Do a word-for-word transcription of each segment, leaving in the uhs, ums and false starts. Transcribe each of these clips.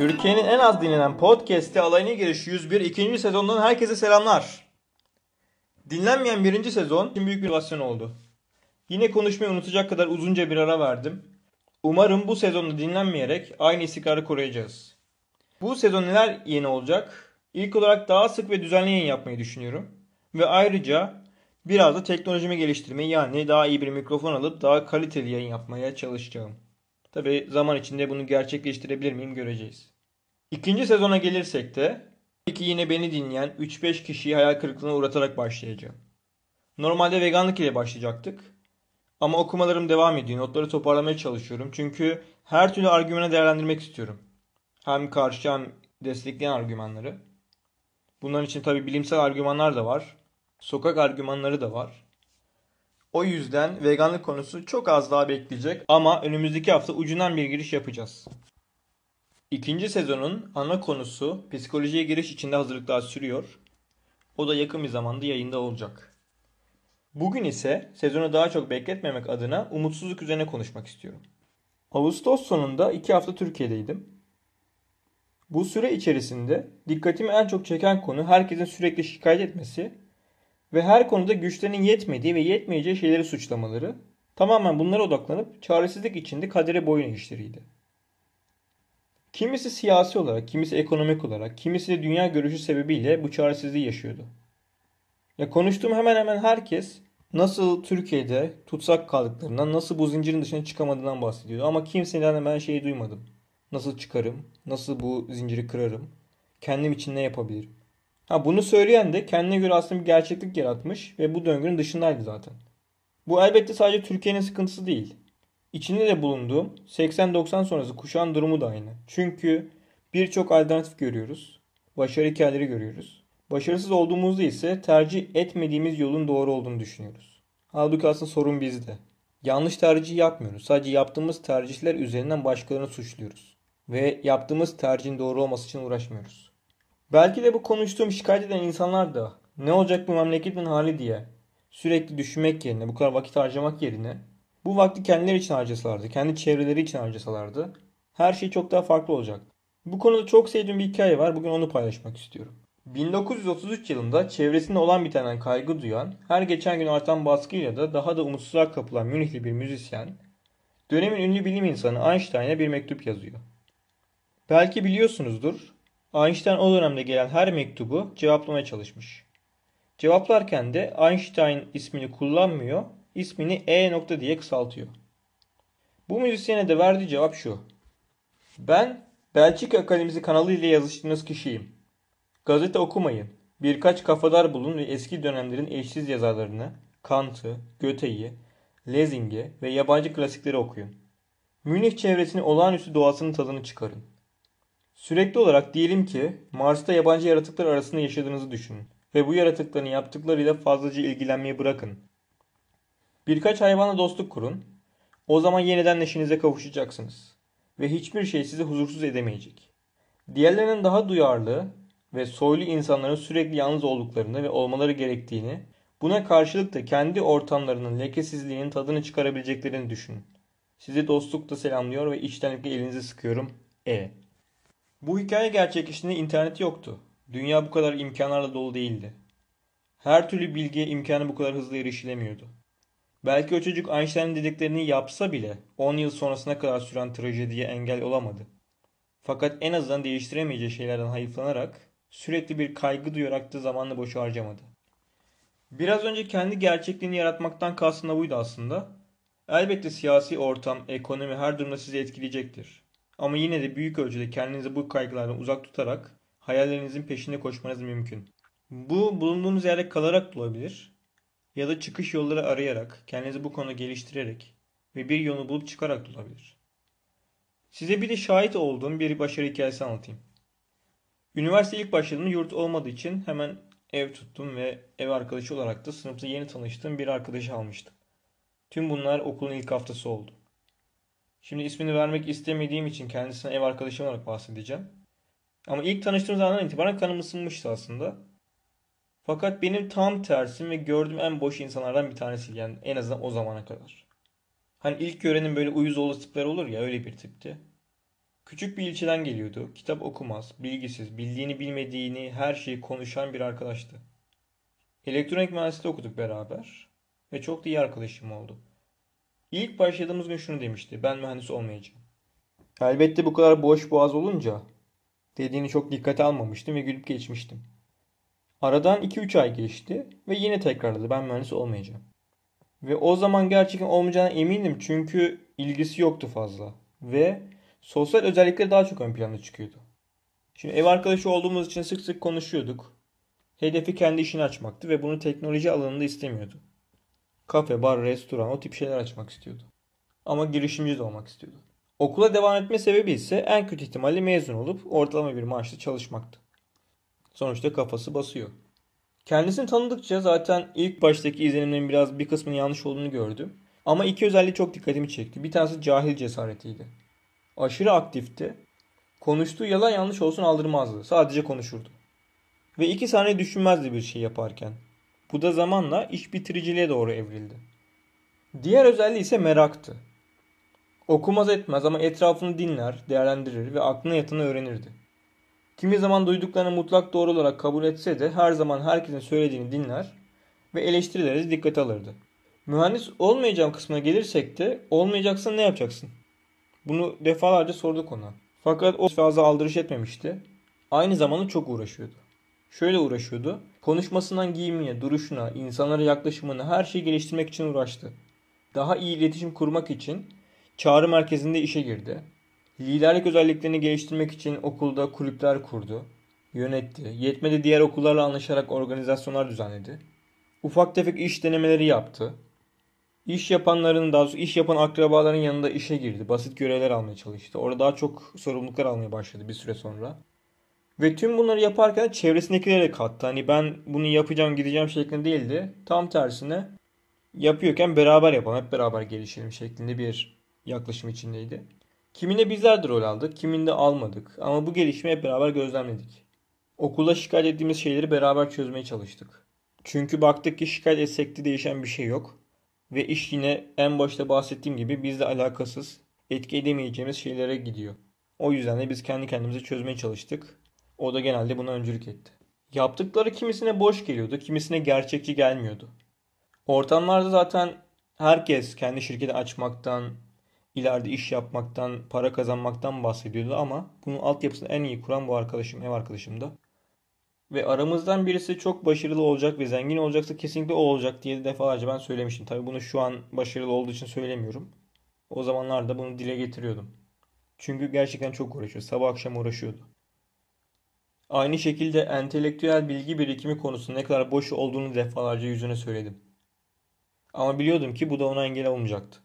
Türkiye'nin en az dinlenen podcast'i Alayına Giriş yüz bir ikinci sezondan herkese selamlar. Dinlenmeyen birinci sezon için büyük bir vasyon oldu. Yine konuşmayı unutacak kadar uzunca bir ara verdim. Umarım bu sezonda dinlenmeyerek aynı istikrarı koruyacağız. Bu sezon neler yeni olacak? İlk olarak daha sık ve düzenli yayın yapmayı düşünüyorum. Ve ayrıca biraz da teknolojimi geliştirmeyi, yani daha iyi bir mikrofon alıp daha kaliteli yayın yapmaya çalışacağım. Tabi zaman içinde bunu gerçekleştirebilir miyim göreceğiz. İkinci sezona gelirsek de belki yine beni dinleyen üç beş kişiyi hayal kırıklığına uğratarak başlayacağım. Normalde veganlık ile başlayacaktık. Ama okumalarım devam ediyor. Notları toparlamaya çalışıyorum. Çünkü her türlü argümanı değerlendirmek istiyorum. Hem karşı hem destekleyen argümanları. Bunların için tabi bilimsel argümanlar da var. Sokak argümanları da var. O yüzden veganlık konusu çok az daha bekleyecek ama önümüzdeki hafta ucundan bir giriş yapacağız. İkinci sezonun ana konusu psikolojiye giriş içinde hazırlıklar sürüyor. O da yakın bir zamanda yayında olacak. Bugün ise sezonu daha çok bekletmemek adına umutsuzluk üzerine konuşmak istiyorum. Ağustos sonunda iki hafta Türkiye'deydim. Bu süre içerisinde dikkatimi en çok çeken konu herkesin sürekli şikayet etmesi ve her konuda güçlerinin yetmediği ve yetmeyeceği şeyleri suçlamaları, tamamen bunlara odaklanıp çaresizlik içinde kadere boyun eğişleriydi. Kimisi siyasi olarak, kimisi ekonomik olarak, kimisi de dünya görüşü sebebiyle bu çaresizliği yaşıyordu. Ya konuştuğum hemen hemen herkes nasıl Türkiye'de tutsak kaldıklarından, nasıl bu zincirin dışına çıkamadığından bahsediyordu. Ama kimseden ben şeyi duymadım. Nasıl çıkarım, nasıl bu zinciri kırarım, kendim için ne yapabilirim? Ha, bunu söyleyen de kendine göre aslında bir gerçeklik yaratmış ve bu döngünün dışındaydı zaten. Bu elbette sadece Türkiye'nin sıkıntısı değil. İçinde de bulunduğum seksen doksan sonrası kuşağın durumu da aynı. Çünkü birçok alternatif görüyoruz. Başarı hikayeleri görüyoruz. Başarısız olduğumuzda ise tercih etmediğimiz yolun doğru olduğunu düşünüyoruz. Halbuki aslında sorun bizde. Yanlış tercih yapmıyoruz. Sadece yaptığımız tercihler üzerinden başkalarını suçluyoruz. Ve yaptığımız tercihin doğru olması için uğraşmıyoruz. Belki de bu konuştuğum şikayet eden insanlar da ne olacak bu memleketin hali diye sürekli düşünmek yerine, bu kadar vakit harcamak yerine bu vakti kendileri için harcasalardı, kendi çevreleri için harcasalardı her şey çok daha farklı olacaktı. Bu konuda çok sevdiğim bir hikaye var. Bugün onu paylaşmak istiyorum. bin dokuz yüz otuz üç yılında çevresinde olan bitenden kaygı duyan, her geçen gün artan baskıyla da daha da umutsuzluğa kapılan Münihli bir müzisyen, dönemin ünlü bilim insanı Einstein'a bir mektup yazıyor. Belki biliyorsunuzdur. Einstein o dönemde gelen her mektubu cevaplamaya çalışmış. Cevaplarken de Einstein ismini kullanmıyor, ismini E nokta diye kısaltıyor. Bu müzisyene de verdiği cevap şu. Ben Belçika Akademisi kanalı ile yazıştığınız kişiyim. Gazete okumayın, birkaç kafadar bulun ve eski dönemlerin eşsiz yazarlarını, Kant'ı, Goethe'yi, Lezing'i ve yabancı klasikleri okuyun. Münih çevresini, olağanüstü doğasının tadını çıkarın. Sürekli olarak diyelim ki Mars'ta yabancı yaratıklar arasında yaşadığınızı düşünün ve bu yaratıkların yaptıklarıyla fazlaca ilgilenmeyi bırakın. Birkaç hayvanla dostluk kurun, o zaman yeniden neşinize kavuşacaksınız ve hiçbir şey sizi huzursuz edemeyecek. Diğerlerinin daha duyarlı ve soylu insanların sürekli yalnız olduklarını ve olmaları gerektiğini, buna karşılık da kendi ortamlarının lekesizliğinin tadını çıkarabileceklerini düşünün. Sizi dostlukla selamlıyor ve içtenlikle elinizi sıkıyorum. E. Bu hikaye gerçekleştiğinde internet yoktu. Dünya bu kadar imkanlarla dolu değildi. Her türlü bilgiye, imkanı bu kadar hızlı erişilemiyordu. Belki o çocuk Einstein'ın dediklerini yapsa bile on yıl sonrasına kadar süren trajediye engel olamadı. Fakat en azından değiştiremeyeceği şeylerden hayıflanarak, sürekli bir kaygı duyarak da zamanla boşa harcamadı. Biraz önce kendi gerçekliğini yaratmaktan kastım da buydu aslında. Elbette siyasi ortam, ekonomi her durumda sizi etkileyecektir. Ama yine de büyük ölçüde kendinizi bu kaygılardan uzak tutarak hayallerinizin peşinde koşmanız mümkün. Bu, bulunduğunuz yerde kalarak da olabilir ya da çıkış yolları arayarak, kendinizi bu konuda geliştirerek ve bir yolunu bulup çıkarak da olabilir. Size bir de şahit olduğum bir başarı hikayesi anlatayım. Üniversite ilk başladığımda yurt olmadığı için hemen ev tuttum ve ev arkadaşı olarak da sınıfta yeni tanıştığım bir arkadaşı almıştım. Tüm bunlar okulun ilk haftası oldu. Şimdi ismini vermek istemediğim için kendisine ev arkadaşım olarak bahsedeceğim. Ama ilk tanıştığımız andan itibaren kanım ısınmıştı aslında. Fakat benim tam tersim ve gördüğüm en boş insanlardan bir tanesiydi. Yani en azından o zamana kadar. Hani ilk görenin böyle uyuz oğlu tipler olur ya, öyle bir tipti. Küçük bir ilçeden geliyordu. Kitap okumaz, bilgisiz, bildiğini bilmediğini, her şeyi konuşan bir arkadaştı. Elektronik mühendisliği okuduk beraber ve çok da iyi arkadaşım oldu. İlk başladığımız gün şunu demişti: ben mühendis olmayacağım. Elbette bu kadar boş boğaz olunca dediğini çok dikkate almamıştım ve gülüp geçmiştim. Aradan iki üç ay geçti ve yine tekrarladı: ben mühendis olmayacağım. Ve o zaman gerçekten olmayacağına emindim, çünkü ilgisi yoktu fazla ve sosyal özellikleri daha çok ön plana çıkıyordu. Şimdi ev arkadaşı olduğumuz için sık sık konuşuyorduk. Hedefi kendi işini açmaktı ve bunu teknoloji alanında istemiyordu. Kafe, bar, restoran, o tip şeyler açmak istiyordu. Ama girişimci de olmak istiyordu. Okula devam etme sebebi ise en kötü ihtimalle mezun olup ortalama bir maaşla çalışmaktı. Sonuçta kafası basıyor. Kendisini tanıdıkça zaten ilk baştaki izlenimlerin biraz bir kısmının yanlış olduğunu gördüm. Ama iki özelliği çok dikkatimi çekti. Bir tanesi cahil cesaretiydi. Aşırı aktifti. Konuştuğu yalan yanlış olsun aldırmazdı. Sadece konuşurdu. Ve iki saniye düşünmezdi bir şey yaparken. Bu da zamanla iş bitiriciliğe doğru evrildi. Diğer özelliği ise meraktı. Okumaz etmez ama etrafını dinler, değerlendirir ve aklına yatanı öğrenirdi. Kimi zaman duyduklarını mutlak doğru olarak kabul etse de her zaman herkesin söylediğini dinler ve eleştirileri dikkate alırdı. Mühendis olmayacağım kısmına gelirsek de olmayacaksın ne yapacaksın? Bunu defalarca sorduk ona. Fakat o fazla aldırış etmemişti. Aynı zamanda çok uğraşıyordu. Şöyle uğraşıyordu. Konuşmasından giyimine, duruşuna, insanlara yaklaşımına, her şeyi geliştirmek için uğraştı. Daha iyi iletişim kurmak için çağrı merkezinde işe girdi. Liderlik özelliklerini geliştirmek için okulda kulüpler kurdu. Yönetti. Yetmedi, diğer okullarla anlaşarak organizasyonlar düzenledi. Ufak tefek iş denemeleri yaptı. İş yapanların, daha doğrusu iş yapan akrabaların yanında işe girdi. Basit görevler almaya çalıştı. Orada daha çok sorumluluklar almaya başladı bir süre sonra. Ve tüm bunları yaparken çevresindekileri de kattı. Hani ben bunu yapacağım, gideceğim şeklinde değildi. Tam tersine yapıyorken beraber yapalım, hep beraber gelişelim şeklinde bir yaklaşım içindeydi. Kiminde bizler de rol aldık, kiminde almadık. Ama bu gelişmeyi hep beraber gözlemledik. Okulda şikayet ettiğimiz şeyleri beraber çözmeye çalıştık. Çünkü baktık ki şikayet etsek de değişen bir şey yok. Ve iş yine en başta bahsettiğim gibi bizle alakasız, etki edemeyeceğimiz şeylere gidiyor. O yüzden de biz kendi kendimize çözmeye çalıştık. O da genelde buna öncülük etti. Yaptıkları kimisine boş geliyordu, kimisine gerçekçi gelmiyordu. Ortamlarda zaten herkes kendi şirketi açmaktan, ileride iş yapmaktan, para kazanmaktan bahsediyordu ama bunun altyapısını en iyi kuran bu arkadaşım, ev arkadaşım da. Ve aramızdan birisi çok başarılı olacak ve zengin olacaksa kesinlikle o olacak diye defalarca ben söylemiştim. Tabii bunu şu an başarılı olduğu için söylemiyorum. O zamanlarda bunu dile getiriyordum. Çünkü gerçekten çok uğraşıyor. Sabah akşam uğraşıyordu. Aynı şekilde entelektüel bilgi birikimi konusunda ne kadar boş olduğunu defalarca yüzüne söyledim. Ama biliyordum ki bu da ona engel olmayacaktı.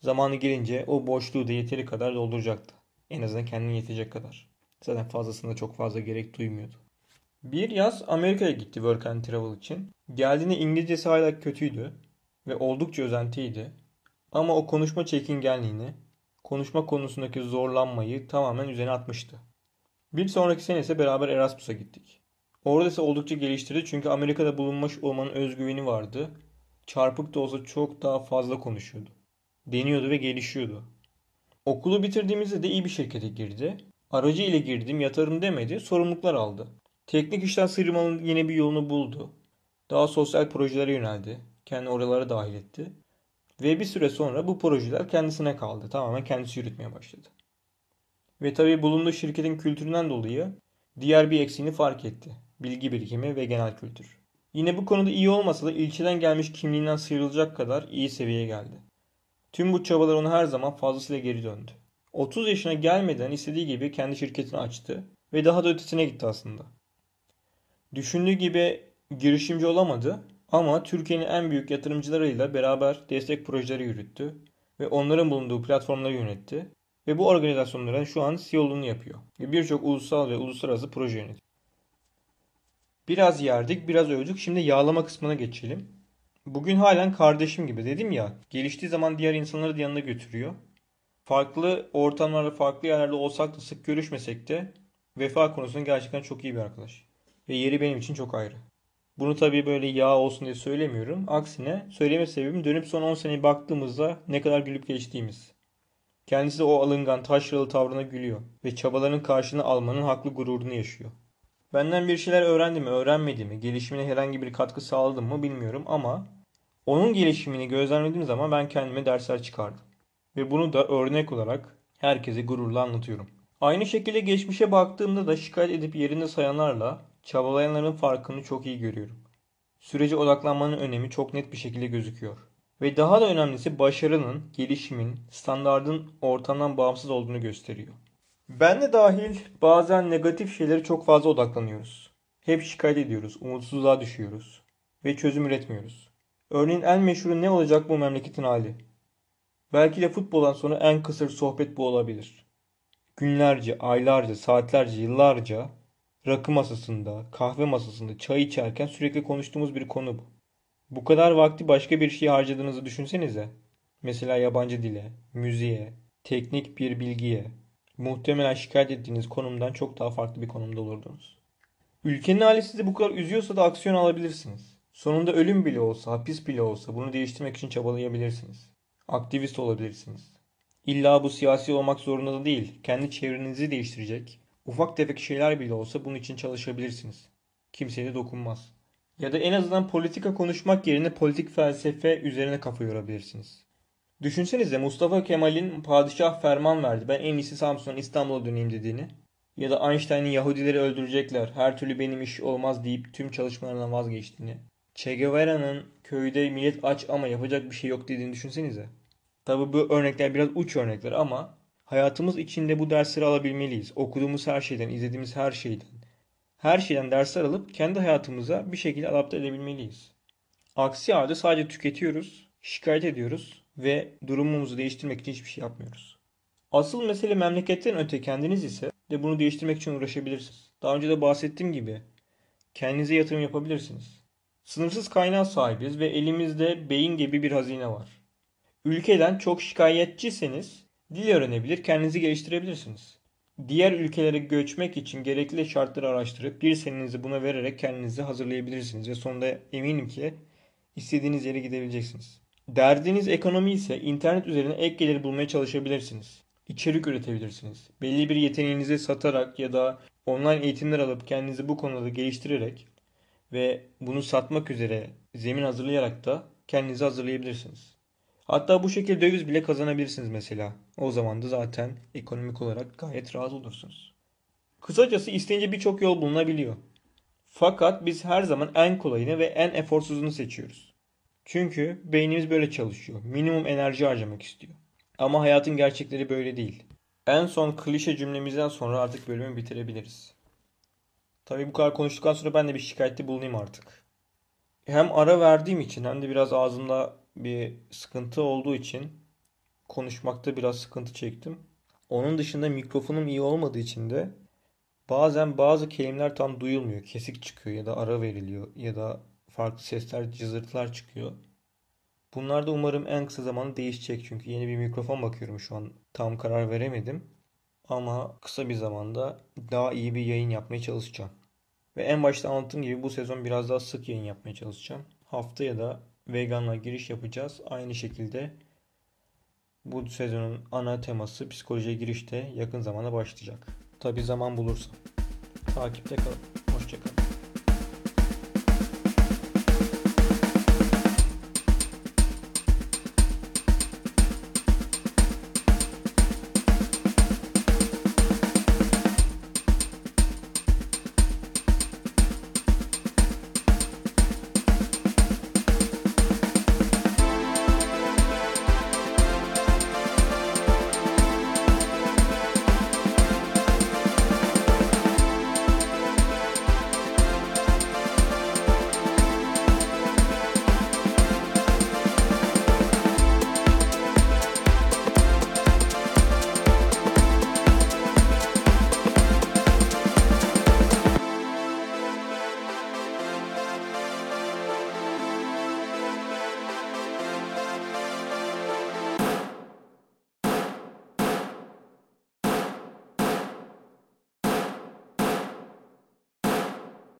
Zamanı gelince o boşluğu da yeteri kadar dolduracaktı. En azından kendine yetecek kadar. Zaten fazlasına çok fazla gerek duymuyordu. Bir yaz Amerika'ya gitti work and travel için. Geldiğinde İngilizcesi hala kötüydü ve oldukça özentiydi. Ama o konuşma çekingenliğini, konuşma konusundaki zorlanmayı tamamen üzerine atmıştı. Bir sonraki sene ise beraber Erasmus'a gittik. Orada ise oldukça geliştirdi çünkü Amerika'da bulunmuş olmanın özgüveni vardı. Çarpık da olsa çok daha fazla konuşuyordu. Deniyordu ve gelişiyordu. Okulu bitirdiğimizde de iyi bir şirkete girdi. Aracı ile girdim, yatarım demedi, sorumluluklar aldı. Teknik işten sıyrılmanın yine bir yolunu buldu. Daha sosyal projelere yöneldi. Kendi oralara dahil etti. Ve bir süre sonra bu projeler kendisine kaldı. Tamamen kendisi yürütmeye başladı. Ve tabii bulunduğu şirketin kültüründen dolayı diğer bir eksiğini fark etti. Bilgi birikimi ve genel kültür. Yine bu konuda iyi olmasa da ilçeden gelmiş kimliğinden sıyrılacak kadar iyi seviyeye geldi. Tüm bu çabalar onu her zaman fazlasıyla geri döndü. otuz yaşına gelmeden istediği gibi kendi şirketini açtı ve daha da ötesine gitti aslında. Düşündüğü gibi girişimci olamadı ama Türkiye'nin en büyük yatırımcılarıyla beraber destek projeleri yürüttü ve onların bulunduğu platformları yönetti ve bu organizasyonların şu an C E O'luğunu yapıyor ve birçok ulusal ve uluslararası proje yönetiyor. Biraz yerdik, biraz övdük. Şimdi yağlama kısmına geçelim. Bugün halen kardeşim gibi, dedim ya, geliştiği zaman diğer insanları da yanına götürüyor. Farklı ortamlarda, farklı yerlerde olsak da sık görüşmesek de vefa konusunda gerçekten çok iyi bir arkadaş. Ve yeri benim için çok ayrı. Bunu tabii böyle yağ olsun diye söylemiyorum. Aksine söyleme sebebim dönüp son on seneye baktığımızda ne kadar gülüp geçtiğimiz. Kendisi o alıngan taşralı tavrına gülüyor ve çabaların karşılığını almanın haklı gururunu yaşıyor. Benden bir şeyler öğrendi mi, öğrenmedi mi, gelişimine herhangi bir katkı sağladım mı bilmiyorum ama onun gelişimini gözlemlediğim zaman ben kendime dersler çıkardım. Ve bunu da örnek olarak herkese gururla anlatıyorum. Aynı şekilde geçmişe baktığımda da şikayet edip yerinde sayanlarla çabalayanların farkını çok iyi görüyorum. Sürece odaklanmanın önemi çok net bir şekilde gözüküyor. Ve daha da önemlisi başarının, gelişimin, standardın ortamdan bağımsız olduğunu gösteriyor. Ben de dahil bazen negatif şeylere çok fazla odaklanıyoruz. Hep şikayet ediyoruz, umutsuzluğa düşüyoruz ve çözüm üretmiyoruz. Örneğin en meşhuru ne olacak bu memleketin hali? Belki de futboldan sonra en kısır sohbet bu olabilir. Günlerce, aylarca, saatlerce, yıllarca rakı masasında, kahve masasında çay içerken sürekli konuştuğumuz bir konu bu. Bu kadar vakti başka bir şeye harcadığınızı düşünsenize. Mesela yabancı dile, müziğe, teknik bir bilgiye. Muhtemelen şikayet ettiğiniz konumdan çok daha farklı bir konumda olurdunuz. Ülkenin hali sizi bu kadar üzüyorsa da aksiyon alabilirsiniz. Sonunda ölüm bile olsa, hapis bile olsa bunu değiştirmek için çabalayabilirsiniz. Aktivist olabilirsiniz. İlla bu siyasi olmak zorunda da değil. Kendi çevrenizi değiştirecek ufak tefek şeyler bile olsa bunun için çalışabilirsiniz. Kimseye de dokunmaz. Ya da en azından politika konuşmak yerine politik felsefe üzerine kafa yorabilirsiniz. Düşünsenize Mustafa Kemal'in padişah ferman verdi ben en iyisi Samsun'dan İstanbul'a döneyim dediğini ya da Einstein'in Yahudileri öldürecekler her türlü benim iş olmaz deyip tüm çalışmalarından vazgeçtiğini, Che Guevara'nın köyde millet aç ama yapacak bir şey yok dediğini düşünsenize. Tabi bu örnekler biraz uç örnekler ama hayatımız içinde bu dersleri alabilmeliyiz. Okuduğumuz her şeyden, izlediğimiz her şeyden. Her şeyden dersler alıp kendi hayatımıza bir şekilde adapte edebilmeliyiz. Aksi halde sadece tüketiyoruz, şikayet ediyoruz ve durumumuzu değiştirmek için hiçbir şey yapmıyoruz. Asıl mesele memleketten öte kendiniz ise de bunu değiştirmek için uğraşabilirsiniz. Daha önce de bahsettiğim gibi kendinize yatırım yapabilirsiniz. Sınırsız kaynağa sahibiz ve elimizde beyin gibi bir hazine var. Ülkeden çok şikayetçiseniz dil öğrenebilir, kendinizi geliştirebilirsiniz. Diğer ülkelere göçmek için gerekli şartları araştırıp bir senenizi buna vererek kendinizi hazırlayabilirsiniz ve sonunda eminim ki istediğiniz yere gidebileceksiniz. Derdiniz ekonomi ise internet üzerine ek gelir bulmaya çalışabilirsiniz. İçerik üretebilirsiniz. Belli bir yeteneğinizi satarak ya da online eğitimler alıp kendinizi bu konuda geliştirerek ve bunu satmak üzere zemin hazırlayarak da kendinizi hazırlayabilirsiniz. Hatta bu şekilde döviz bile kazanabilirsiniz mesela. O zaman da zaten ekonomik olarak gayet rahat olursunuz. Kısacası isteyince birçok yol bulunabiliyor. Fakat biz her zaman en kolayını ve en eforsuzunu seçiyoruz. Çünkü beynimiz böyle çalışıyor. Minimum enerji harcamak istiyor. Ama hayatın gerçekleri böyle değil. En son klişe cümlemizden sonra artık bölümü bitirebiliriz. Tabii bu kadar konuştuktan sonra ben de bir şikayette bulunayım artık. Hem ara verdiğim için hem de biraz ağzımda bir sıkıntı olduğu için konuşmakta biraz sıkıntı çektim. Onun dışında mikrofonum iyi olmadığı için de bazen bazı kelimeler tam duyulmuyor. Kesik çıkıyor ya da ara veriliyor ya da farklı sesler, cızırtılar çıkıyor. Bunlar da umarım en kısa zamanda değişecek. Çünkü yeni bir mikrofon bakıyorum şu an. Tam karar veremedim. Ama kısa bir zamanda daha iyi bir yayın yapmaya çalışacağım. Ve en başta anlattığım gibi bu sezon biraz daha sık yayın yapmaya çalışacağım. Haftaya da veganla giriş yapacağız. Aynı şekilde bu sezonun ana teması psikolojiye giriş de yakın zamanda başlayacak. Tabii zaman bulursa. Takipte kalın. Hoşça kalın.